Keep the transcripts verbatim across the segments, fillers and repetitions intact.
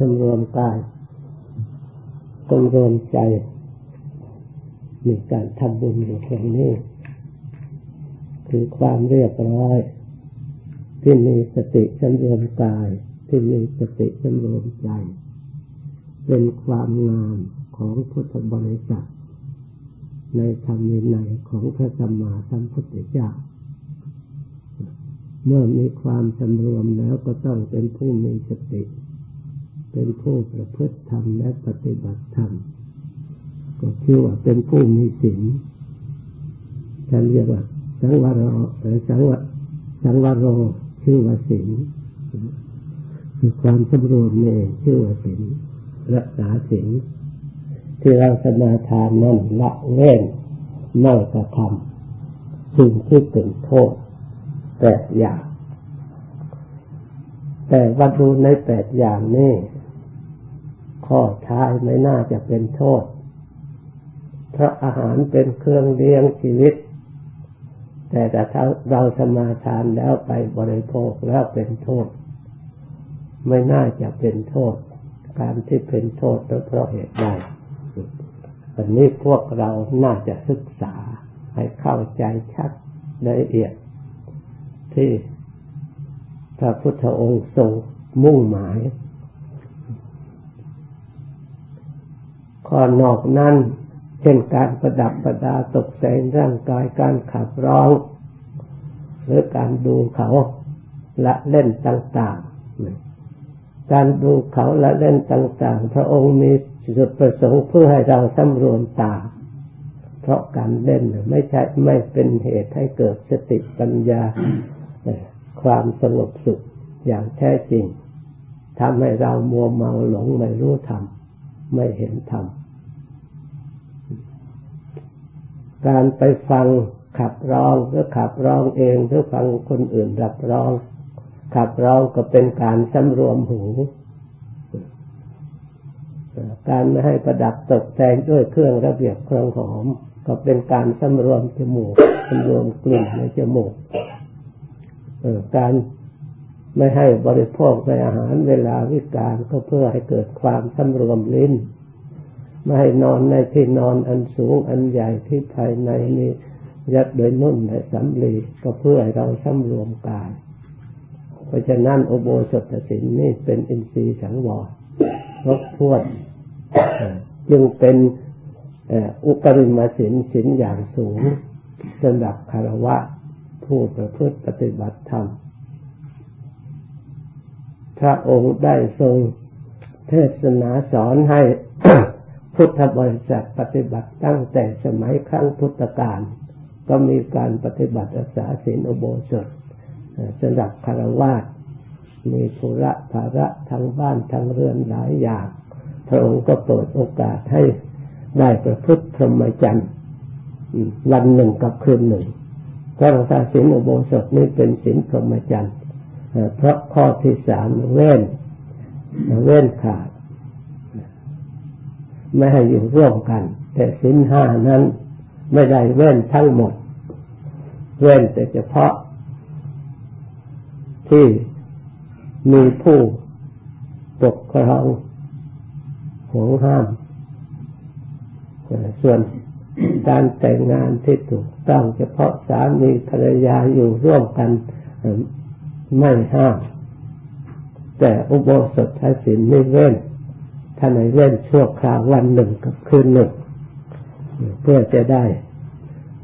สำรวมกายสำรวมใจในการทำบุญอยู่ตรงนี้คือความเรียบร้อยที่มีสติสำรวมกายที่มีสติสำรวมใจเป็นความงามของพุทธบริษัทในธรรมวินัยของพระสัมมาสัมพุทธเจ้าเมื่อมีความสำรวมแล้วก็ต้องเป็นผู้มีสติเป็นผู้ประพฤติธรรมและปฏิบัติธรรมก็ชื่อว่าเป็นผู้มีศีลท่านเรียกว่าสังวโรหรือสังวสังวโรชื่อว่าศีลคือความสำรวมนี่ชื่อว่าศีลรักษาศีลที่เราสมาทานนั้นละเว้นไม่กระทำสิ่งที่เป็นโทษแปดอย่างแต่วัตถุในแปดอย่างนี้ข้อท้ายไม่น่าจะเป็นโทษเพราะอาหารเป็นเครื่องเลี้ยงชีวิตแต่ถ้าเราสมาทานแล้วไปบริโภคแล้วเป็นโทษไม่น่าจะเป็นโทษการที่เป็นโทษเพราะเหตุใดวันนี้พวกเราน่าจะศึกษาให้เข้าใจชัดละเอียดที่พระพุทธองค์ทรงมุ่งหมายข้อนอกนั้นเช่นการประดับประดาตกแต่งร่างกายการขับร้องหรือการดูเขาละเล่นต่างๆการดูเขาละเล่นต่างๆพระองค์มีจุดประสงค์เพื่อให้เราสำรวมตาเพราะการเล่นไม่ใช่ไม่เป็นเหตุให้เกิดสติปัญญาความสงบสุขอย่างแท้จริงทำให้เรามัวเมาหลงไม่รู้ธรรมไม่เห็นธรรมการไปฟังขับร้องหรือขับร้องเองหรือฟังคนอื่นรับร้องขับร้องก็เป็นการสำรวมหูการไม่ให้ประดับตกแต่งด้วยเครื่องระเบียบเครื่องหอมก็เป็นการสำรวมจมูกสำรวมกลิ่นในจมูกการไม่ให้บริโภคในอาหารเวลาวิกาลก็เพื่อให้เกิดความสำรวมลิ้นไม่ให้นอนในที่นอนอันสูงอันใหญ่ที่ภายในนี้ยัดโดยนุ่นและสำลีก็เพื่อให้เราสำรวมกายเพราะฉะนั้นอุโบสถศีลนี่เป็นอินทรีย์สังวรครบถ้วนจึงเป็นอุปริมศีลศีลอย่างสูงสำหรับคฤหัสถ์ผู้ประพฤติปฏิบัติธรรมพระองค์ได้ทรงเทศนาสอนให้ พุทธบริษัทปฏิบัติตั้งแต่สมัยครั้งพุทธกาลก็มีการปฏิบัติรักษาศีลอุโบสถสำหรับคฤหัสถ์มีธุระภาระทั้งบ้านทั้งเรือนหลายอย่างพระองค์ก็เปิดโอกาสให้ได้ประพฤติพรหมจรรย์วันหนึ่งกับคืนหนึ่งเพราะรักษาศีลอุโบสถนี้เป็นศีลพรหมจรรย์เพราะข้อที่สามเว้นเว้นขาดไม่ให้อยู่ร่วมกันแต่ศีลห้านั้นไม่ได้เว้นทั้งหมดเว้นแต่เฉพาะที่มีผู้ปกครองห่วงห้ามส่วนการแต่งงานที่ถูกต้องเฉพาะสามีภรรยาอยู่ร่วมกันไม่ห้ามแต่อุโบสถศีลไม่เว้นท่านให้เว้นชั่วคราววันหนึ่งกับคืนหนึ่งเพื่อจะได้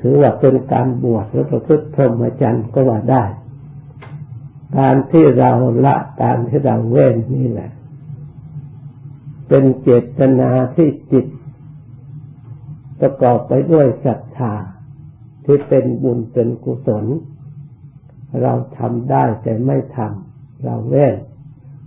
ถือว่าเป็นการบวชหรือประพฤติพรหมจรรย์ก็ว่าได้การที่เราละการที่เราเว้นนี่แหละเป็นเจตนาที่จิตประกอบไปด้วยศรัทธาที่เป็นบุญเป็นกุศลเราทำได้แต่ไม่ทำเราเว้น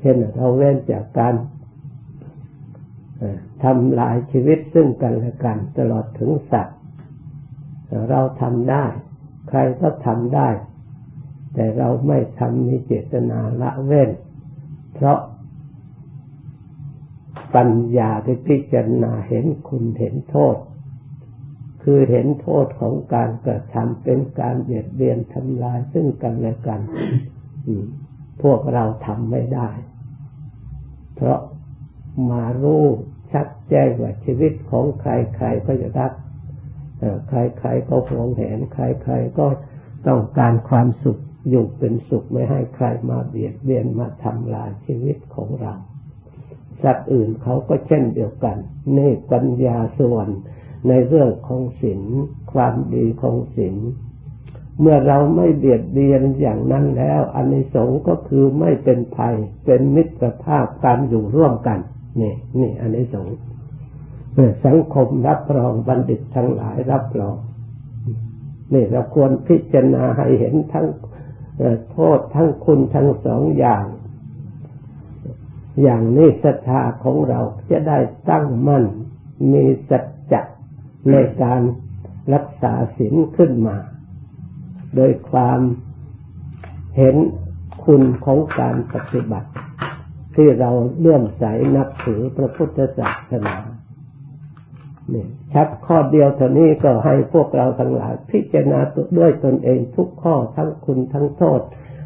เช่นเราเว้นจากการทำลายชีวิตซึ่งกันและกันตลอดถึงสัตว์เราทำได้ใครก็ทำได้แต่เราไม่ทำมีเจตนาละเว้นเพราะปัญญาที่พิจารณาเห็นคุณเห็นโทษคือเห็นโทษของการกระทำเป็นการเบียดเบียนทำลายซึ่งกันและกันพวกเราทำไม่ได้เพราะ มารู้ชัดแจ้งว่าชีวิตของใครๆก็จะรักใครๆก็หวงแหนใครๆก็ต้องการความสุขอยู่เป็นสุขไม่ให้ใครมาเบียดเบียนมาทำลายชีวิตของเราสัตว์อื่นเขาก็เช่นเดียวกันนี่ปัญญาส่วนในเรื่องของศีลความดีของศีลเมื่อเราไม่เบียดเบียนอย่างนั้นแล้วอานิสงส์ก็คือไม่เป็นภัยเป็นมิตรภาพการอยู่ร่วมกันนี่นี่อานิสงส์สังคมรับรองบัณฑิตทั้งหลายรับรองนี่เราควรพิจารณาให้เห็นทั้งโทษทั้งคุณทั้งสองอย่างอย่างนี้ศรัทธาของเราจะได้ตั้งมั่นมีสัจจะในการรักษาศีลขึ้นมาโดยความเห็นคุณของการปฏิบัติที่เราเลื่อมใสนับถือพระพุทธศาสนานี่ชัดข้อเดียวเท่านี้ก็ให้พวกเราทั้งหลายพิจารณาด้วยตนเองทุกข้อทั้งคุณทั้งโทษ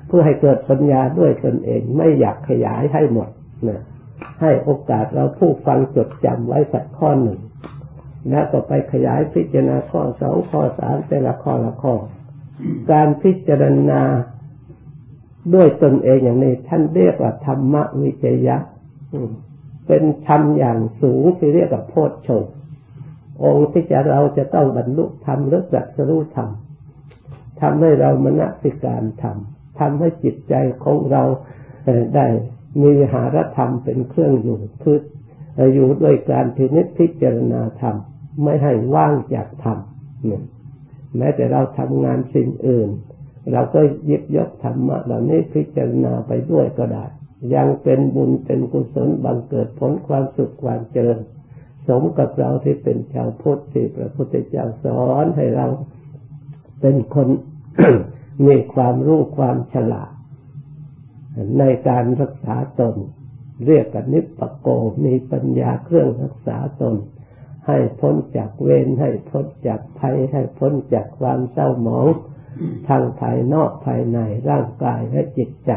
เพื่อให้เกิดปัญญาด้วยตนเองไม่อยากขยายให้หมดนะให้โอกาสเราผู้ฟังจดจำไว้สักข้อหนึ่งแล้วก็ไปขยายพิจารณาข้อสองข้อสามแต่ละข้อละข้อการพิจารณาด้วยตนเองอย่างนี้ท่านเรียกว่าธรรมวิจยะเป็นธรรมอย่างสูงที่เรียกว่าโพชฌงค์องค์ที่จะเราจะต้องบรรลุธรรมหรือตรัสรู้ธรรมทำให้เรามนสิการธรรมทำให้จิตใจของเราได้มีวิหารธรรมเป็นเครื่องอยู่คืออยู่ด้วยการพินิจพิจารณาธรรมไม่ให้ว่างจากธรรมแม้แต่เราทำงานสิ่งอื่นเราก็หยิบยกธรรมะเหล่านี้พิจารณาไปด้วยก็ได้ยังเป็นบุญเป็นกุศลบังเกิดผลความสุขความเจริญสมกับเราที่เป็นชาวพุทธที่พระพุทธเจ้าสอนให้เราเป็นคน มีความรู้ความฉลาดในการรักษาตนเรียกกันนิพพโกมีปัญญาเครื่องรักษาตนให้พ้นจากเวรให้พ้นจากภัยให้พ้นจากความเศร้าหมองทางภายนอกภายในร่างกายและจิตใจ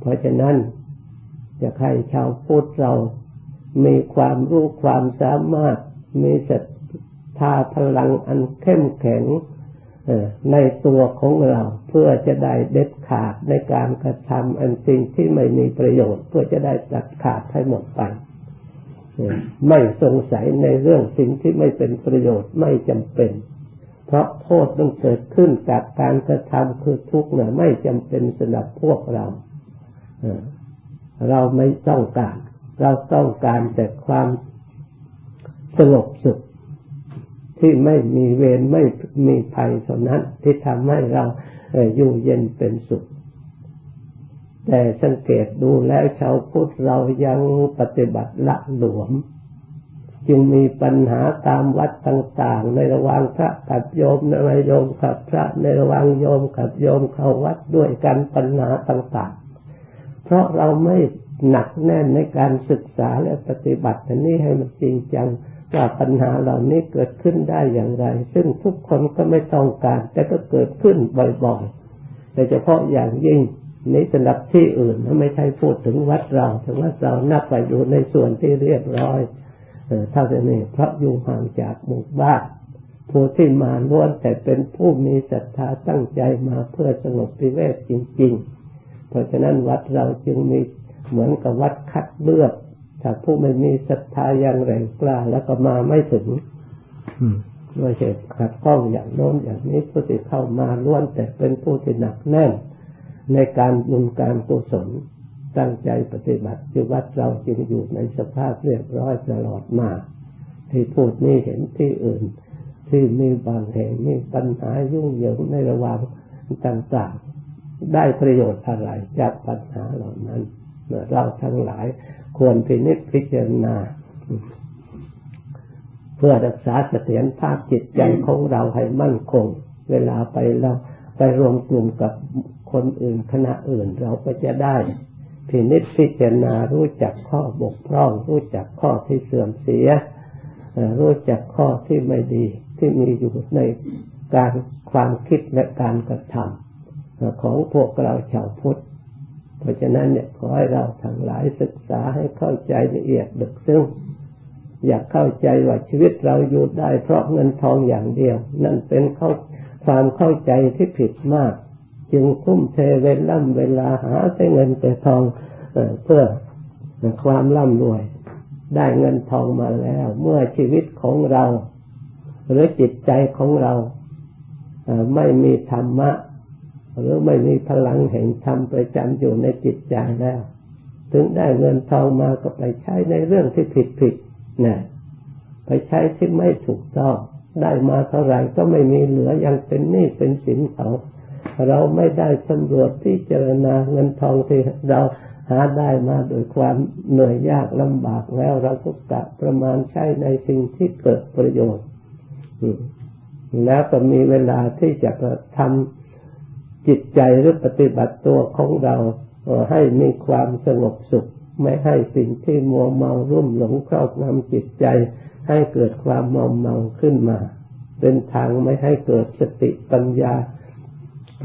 เพราะฉะนั้นจะให้ชาวพุทธเรามีความรู้ความสามารถมีศรัทธาพลังอันเข้มแข็งในตัวของเราเพื่อจะได้เด็ดขาดในการกระทำอันสิ่งที่ไม่มีประโยชน์เพื่อจะได้ตัดขาดให้หมดไปไม่สงสัยในเรื่องสิ่งที่ไม่เป็นประโยชน์ไม่จำเป็นเพราะโทษต้องเกิดขึ้นจากการกระทำคือทุกข์เนี่ยไม่จำเป็นสำหรับพวกเราเราไม่ต้องการเราต้องการแต่ความสงบสุขที่ไม่มีเวรไม่มีภัยเท่านั้นที่ทำให้เราอยู่เย็นเป็นสุขแต่สังเกตดูแล้วชาวพุทธเรายังปฏิบัติละหลวมจึงมีปัญหาตามวัดต่างๆในระหว่างพระกับโยมในระหว่างโยมกับพระในระหว่างโยมกับโยมเข้าวัดด้วยกันปัญหาต่างๆเพราะเราไม่หนักแน่นในการศึกษาและปฏิบัติอันนี้ให้มันจริงจังว่าปัญหาเหล่านี้เกิดขึ้นได้อย่างไรซึ่งทุกคนก็ไม่ต้องการแต่ก็เกิดขึ้นบ่อยๆโดยเฉพาะอย่างยิ่งในสำหรับที่อื่นไม่ใช่พูดถึงวัดเราถึงวัดเรานับไปอยู่ในส่วนที่เรียบร้อยเท่านี้เพราะอยู่ห่างจากหมู่บ้านผู้ที่มาล้วนแต่เป็นผู้มีศรัทธาตั้งใจมาเพื่อสงบวิเวกจริงๆเพราะฉะนั้นวัดเราจึงมีเหมือนกับวัดคัดเลือกถ้าผู้ไม่มีศรัทธาอย่างแรงกล้าแล้วก็มาไม่ถึงด้วยเหตุขัดข้องอย่างโน้นอย่างนี้ผู้ที่เข้ามาล้วนแต่เป็นผู้ที่หนักแน่นในการบุญการกุศลตั้งใจปฏิบัติที่วัดเราจึงอยู่ในสภาพเรียบร้อยตลอดมาที่พูดนี่เห็นที่อื่นที่มีบางแห่งมีปัญหายุ่งเหยิงในระหว่างต่างๆได้ประโยชน์อะไรจากปัญหาเหล่านั้นเราทั้งหลายควรพินิจพิจารณาเพื่อรักษาเสถียรภาพจิตใจของเราให้มั่นคงเวลาไปเราไปรวมกลุ่มกับคนอื่นคณะอื่นเราก็จะได้พินิจพิจารณารู้จักข้อบกพร่องรู้จักข้อที่เสื่อมเสียรู้จักข้อที่ไม่ดีที่มีอยู่ในการความคิดและการกระทำของพวกเราชาวพุทธ เพราะฉะนั้นเนี่ยขอให้เราทั้งหลายศึกษาให้เข้าใจละเอียดลึกซึ้งอยากเข้าใจว่าชีวิตเราอยู่ได้เพราะเงินทองอย่างเดียวนั่นเป็นเข้าความเข้าใจที่ผิดมากจึงทุ่มเทเวลาเวลาหาแต่เงินแต่ทองเพื่อความร่ำรวยได้เงินทองมาแล้วเมื่อชีวิตของเราหรือจิตใจของเราไม่มีธรรมะหรือไม่มีพลังแห่งธรรมประจำอยู่ในจิตใจแล้วถึงได้เงินทองมาก็ไปใช้ในเรื่องที่ผิดผิดนะไปใช้ที่ไม่ถูกต้องได้มาเท่าไหร่ก็ไม่มีเหลือยังเป็นหนี้เป็นสินเขาเราไม่ได้สำรวจพิจารณาเงินทองที่เราหาได้มาโดยความเหนื่อยยากลำบากแล้วเราก็กะประมาณใช้ในสิ่งที่เกิดประโยชน์แล้วก็มีเวลาที่จะทำจิตใจหรือปฏิบัติตัวของเราให้มีความสงบสุขไม่ให้สิ่งที่มัวเมารุ่มหลงครอบงำจิตใจให้เกิดความเมาเมาขึ้นมาเป็นทางไม่ให้เกิดสติปัญญา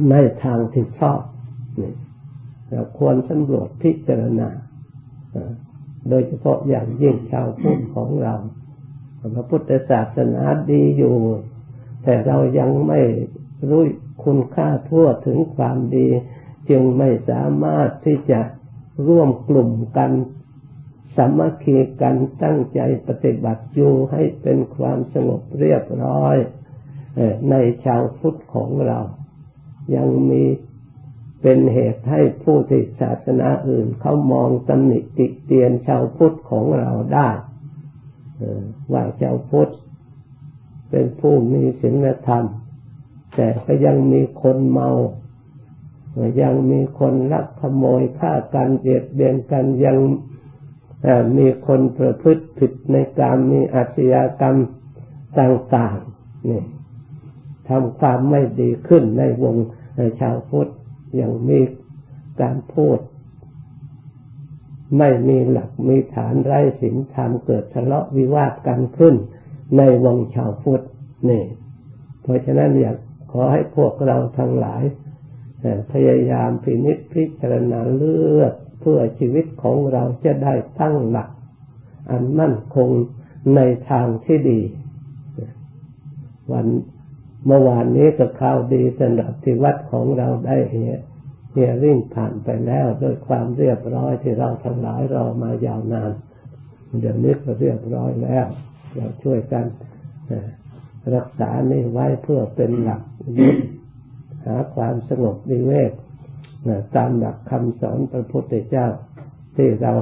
ในทางที่ชอบเราควรสำรวจพิจารณาโดยเฉพาะอย่างยิ่งชาวพุทธของเราพระพุทธศาสนาดีอยู่แต่เรายังไม่รู้คุณค่าทั่วถึงความดีจึงไม่สามารถที่จะร่วมกลุ่มกันสามัคคีกันตั้งใจปฏิบัติอยู่ให้เป็นความสงบเรียบร้อยในชาวพุทธของเรายังมีเป็นเหตุให้ผู้ที่ศาสนาอื่นเขามองตำหนิติเตียนชาวพุทธของเราได้ว่าชาวพุทธเป็นผู้มีศีลธรรมแต่ก็ยังมีคนเมายังมีคนลักขโมยฆ่ากันเบียดเบียนกันยังมีคนประพฤติผิดในกามมีอาชญากรรมต่างๆนี่ทำความไม่ดีขึ้นในวงชาวพุทธยังมีการพูดไม่มีหลักมีฐานไร้ศีลธรรมเกิดทะเลาะวิวาทกันขึ้นในวงชาวพุทธนี่เพราะฉะนั้นอยากขอให้พวกเราทั้งหลายพยายามพินิจพิจารณาเลือกเพื่อชีวิตของเราจะได้ตั้งหลักอันมั่นคงในทางที่ดีวันเมื่อวานนี้ก็ข่าวดีสำหรับที่วัดของเราได้เฮียเฮียริ่งผ่านไปแล้วด้วยความเรียบร้อยที่เราทั้งหลายรอมายาวนานเดี๋ยวนี้ก็เรียบร้อยแล้วเราช่วยกันรักษานี่ไว้เพื่อเป็นหลัก หาความสงบวิเวกตามหลักคำสอนพระพุทธเจ้าที่เรา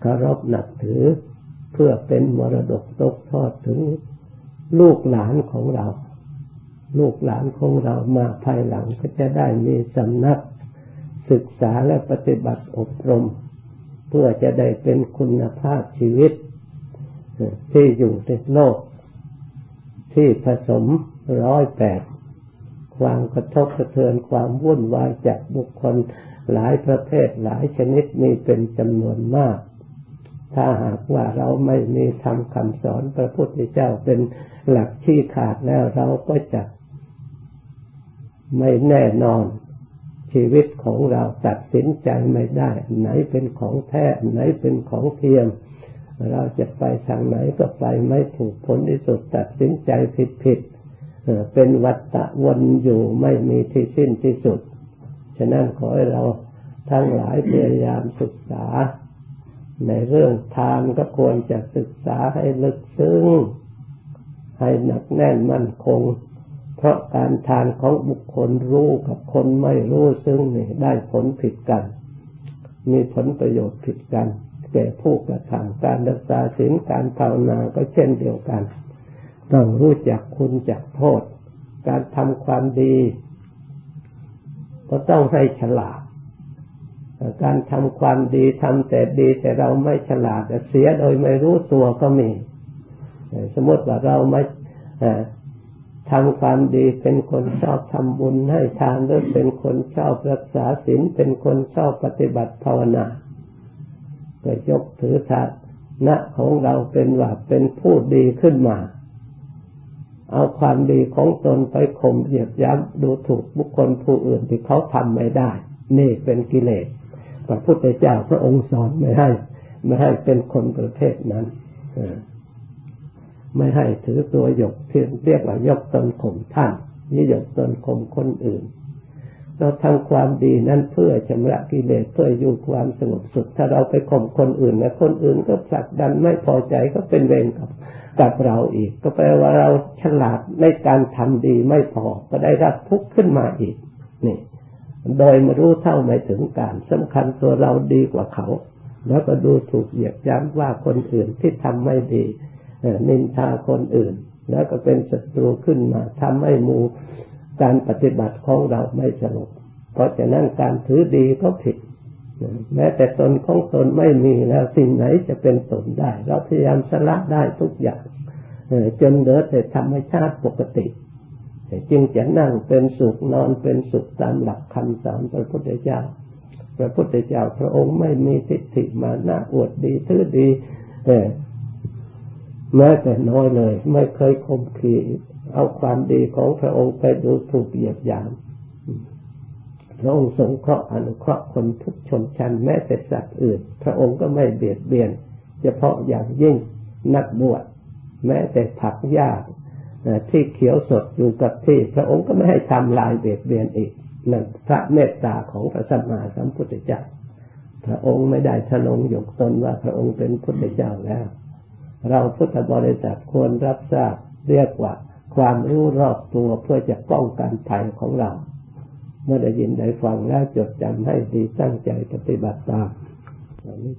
เคารพนับถือเพื่อเป็นมรดกตกทอดถึงลูกหลานของเราลูกหลานของเรามาภายหลังก็จะได้มีสำนักศึกษาและปฏิบัติอบรมเพื่อจะได้เป็นคุณภาพชีวิตที่อยู่ในโลกที่ผสมร้อยแปดความกระทบกระเทือนความวุ่นวายจากบุคคลหลายประเภทหลายชนิดมีเป็นจำนวนมากถ้าหากว่าเราไม่มีทำคำสอนพระพุทธเจ้าเป็นหลักที่ขาดแล้วเราก็จะไม่แน่นอนชีวิตของเราตัดสินใจไม่ได้ไหนเป็นของแท้ไหนเป็นของเทียมเราจะไปทางไหนก็ไปไม่ถูกผลที่สุดตัดสินใจผิดๆเป็นวัฏฏะวนอยู่ไม่มีที่สิ้นที่สุดฉะนั้นขอให้เราทั้งหลายพยายามศึกษาในเรื่องทานก็ควรจะศึกษาให้ลึกซึ้งให้หนักแน่นมั่นคงเพราะการทานของบุคคลรู้กับคนไม่รู้ซึ่งนี่ได้ผลผิดกันมีผลประโยชน์ผิดกันแก่ผู้กระทำการรักษาศีลการภาวนาก็เช่นเดียวกันต้องรู้จักคุณจักโทษการทำความดีก็ต้องให้ฉลาดการทำความดีทำแต่ดีแต่เราไม่ฉลาดเสียโดยไม่รู้ตัวก็มีสมมติว่าเราไม่ทำความดีเป็นคนชอบทำบุญให้ทานหรือเป็นคนชอบรักษาศีลเป็นคนชอบปฏิบัติภาวนาก็ยกถือฐานะของเราเป็นว่าเป็นผู้ดีขึ้นมาเอาความดีของตนไปข่มเหยียดย้ำดูถูกบุคคลผู้อื่นที่เขาทำไม่ได้ นี่เป็นกิเลสพระพุทธเจ้าพระองค์สอนไม่ให้ไม่ให้เป็นคนประเภทนั้นไม่ให้ถือตัวหยกที่เรียกว่ายกตนข่มท่านนี่ยกตนข่มคนอื่นเราทำความดีนั้นเพื่อชำระกิเลสเพื่ออยู่ความสงบสุขถ้าเราไปข่มคนอื่นนะคนอื่นก็ผลักดันไม่พอใจก็เป็นเวรกับกับเราอีกก็แปลว่าเราฉลาดในการทำดีไม่พอก็ได้รับทุกข์ขึ้นมาอีกนี่โดยไม่รู้เท่าไม่ถึงการสำคัญตัวเราดีกว่าเขาแล้วก็ดูถูกเหยียดหยามว่าคนอื่นที่ทำไม่ดีนินทาคนอื่นแล้วก็เป็นศัตรูขึ้นมาทำให้หมู่การปฏิบัติของเราไม่สงบเพราะฉะนั้นการถือดีก็ผิดแม้แต่ตนของตนไม่มีแล้วสิ่งไหนจะเป็นตนได้เราพยายามสละได้ทุกอย่างจนเหลือแต่ธรรมชาติปกติจึงจะนั่งเป็นสุขนอนเป็นสุขตามหลักคำสอนพระพุทธเจ้าพระพุทธเจ้าพระองค์ไม่มีทิฏฐิมานะอวดดีถือดีแม้แต่น้อยเลยไม่เคยข่มขีเอาความดีของพระองค์ไปดูถูกเหยียดหยามพระองค์สงเคราะห์อนุเคราะห์คนทุกชนชั้นแม้แต่สัตว์อื่นพระองค์ก็ไม่เบียดเบียนเฉพาะอย่างยิ่งนักบวชแม้แต่ผักหญ้าที่เขียวสดอยู่กับที่พระองค์ก็ไม่ให้ทำลายเบียดเบียนอีกนั่นพระเมตตาของพระสัมมาสัมพุทธเจ้าพระองค์ไม่ได้ทะลงยกตนว่าพระองค์เป็นพุทธเจ้าแล้วเราพุทธบริษัทควรรับทราบเรียกว่าความรู้รอบตัวเพื่อจะป้องกันภัยของเราเมื่อได้ยินได้ฟังแล้วจดจำให้ดีตั้งใจปฏิบัติตาม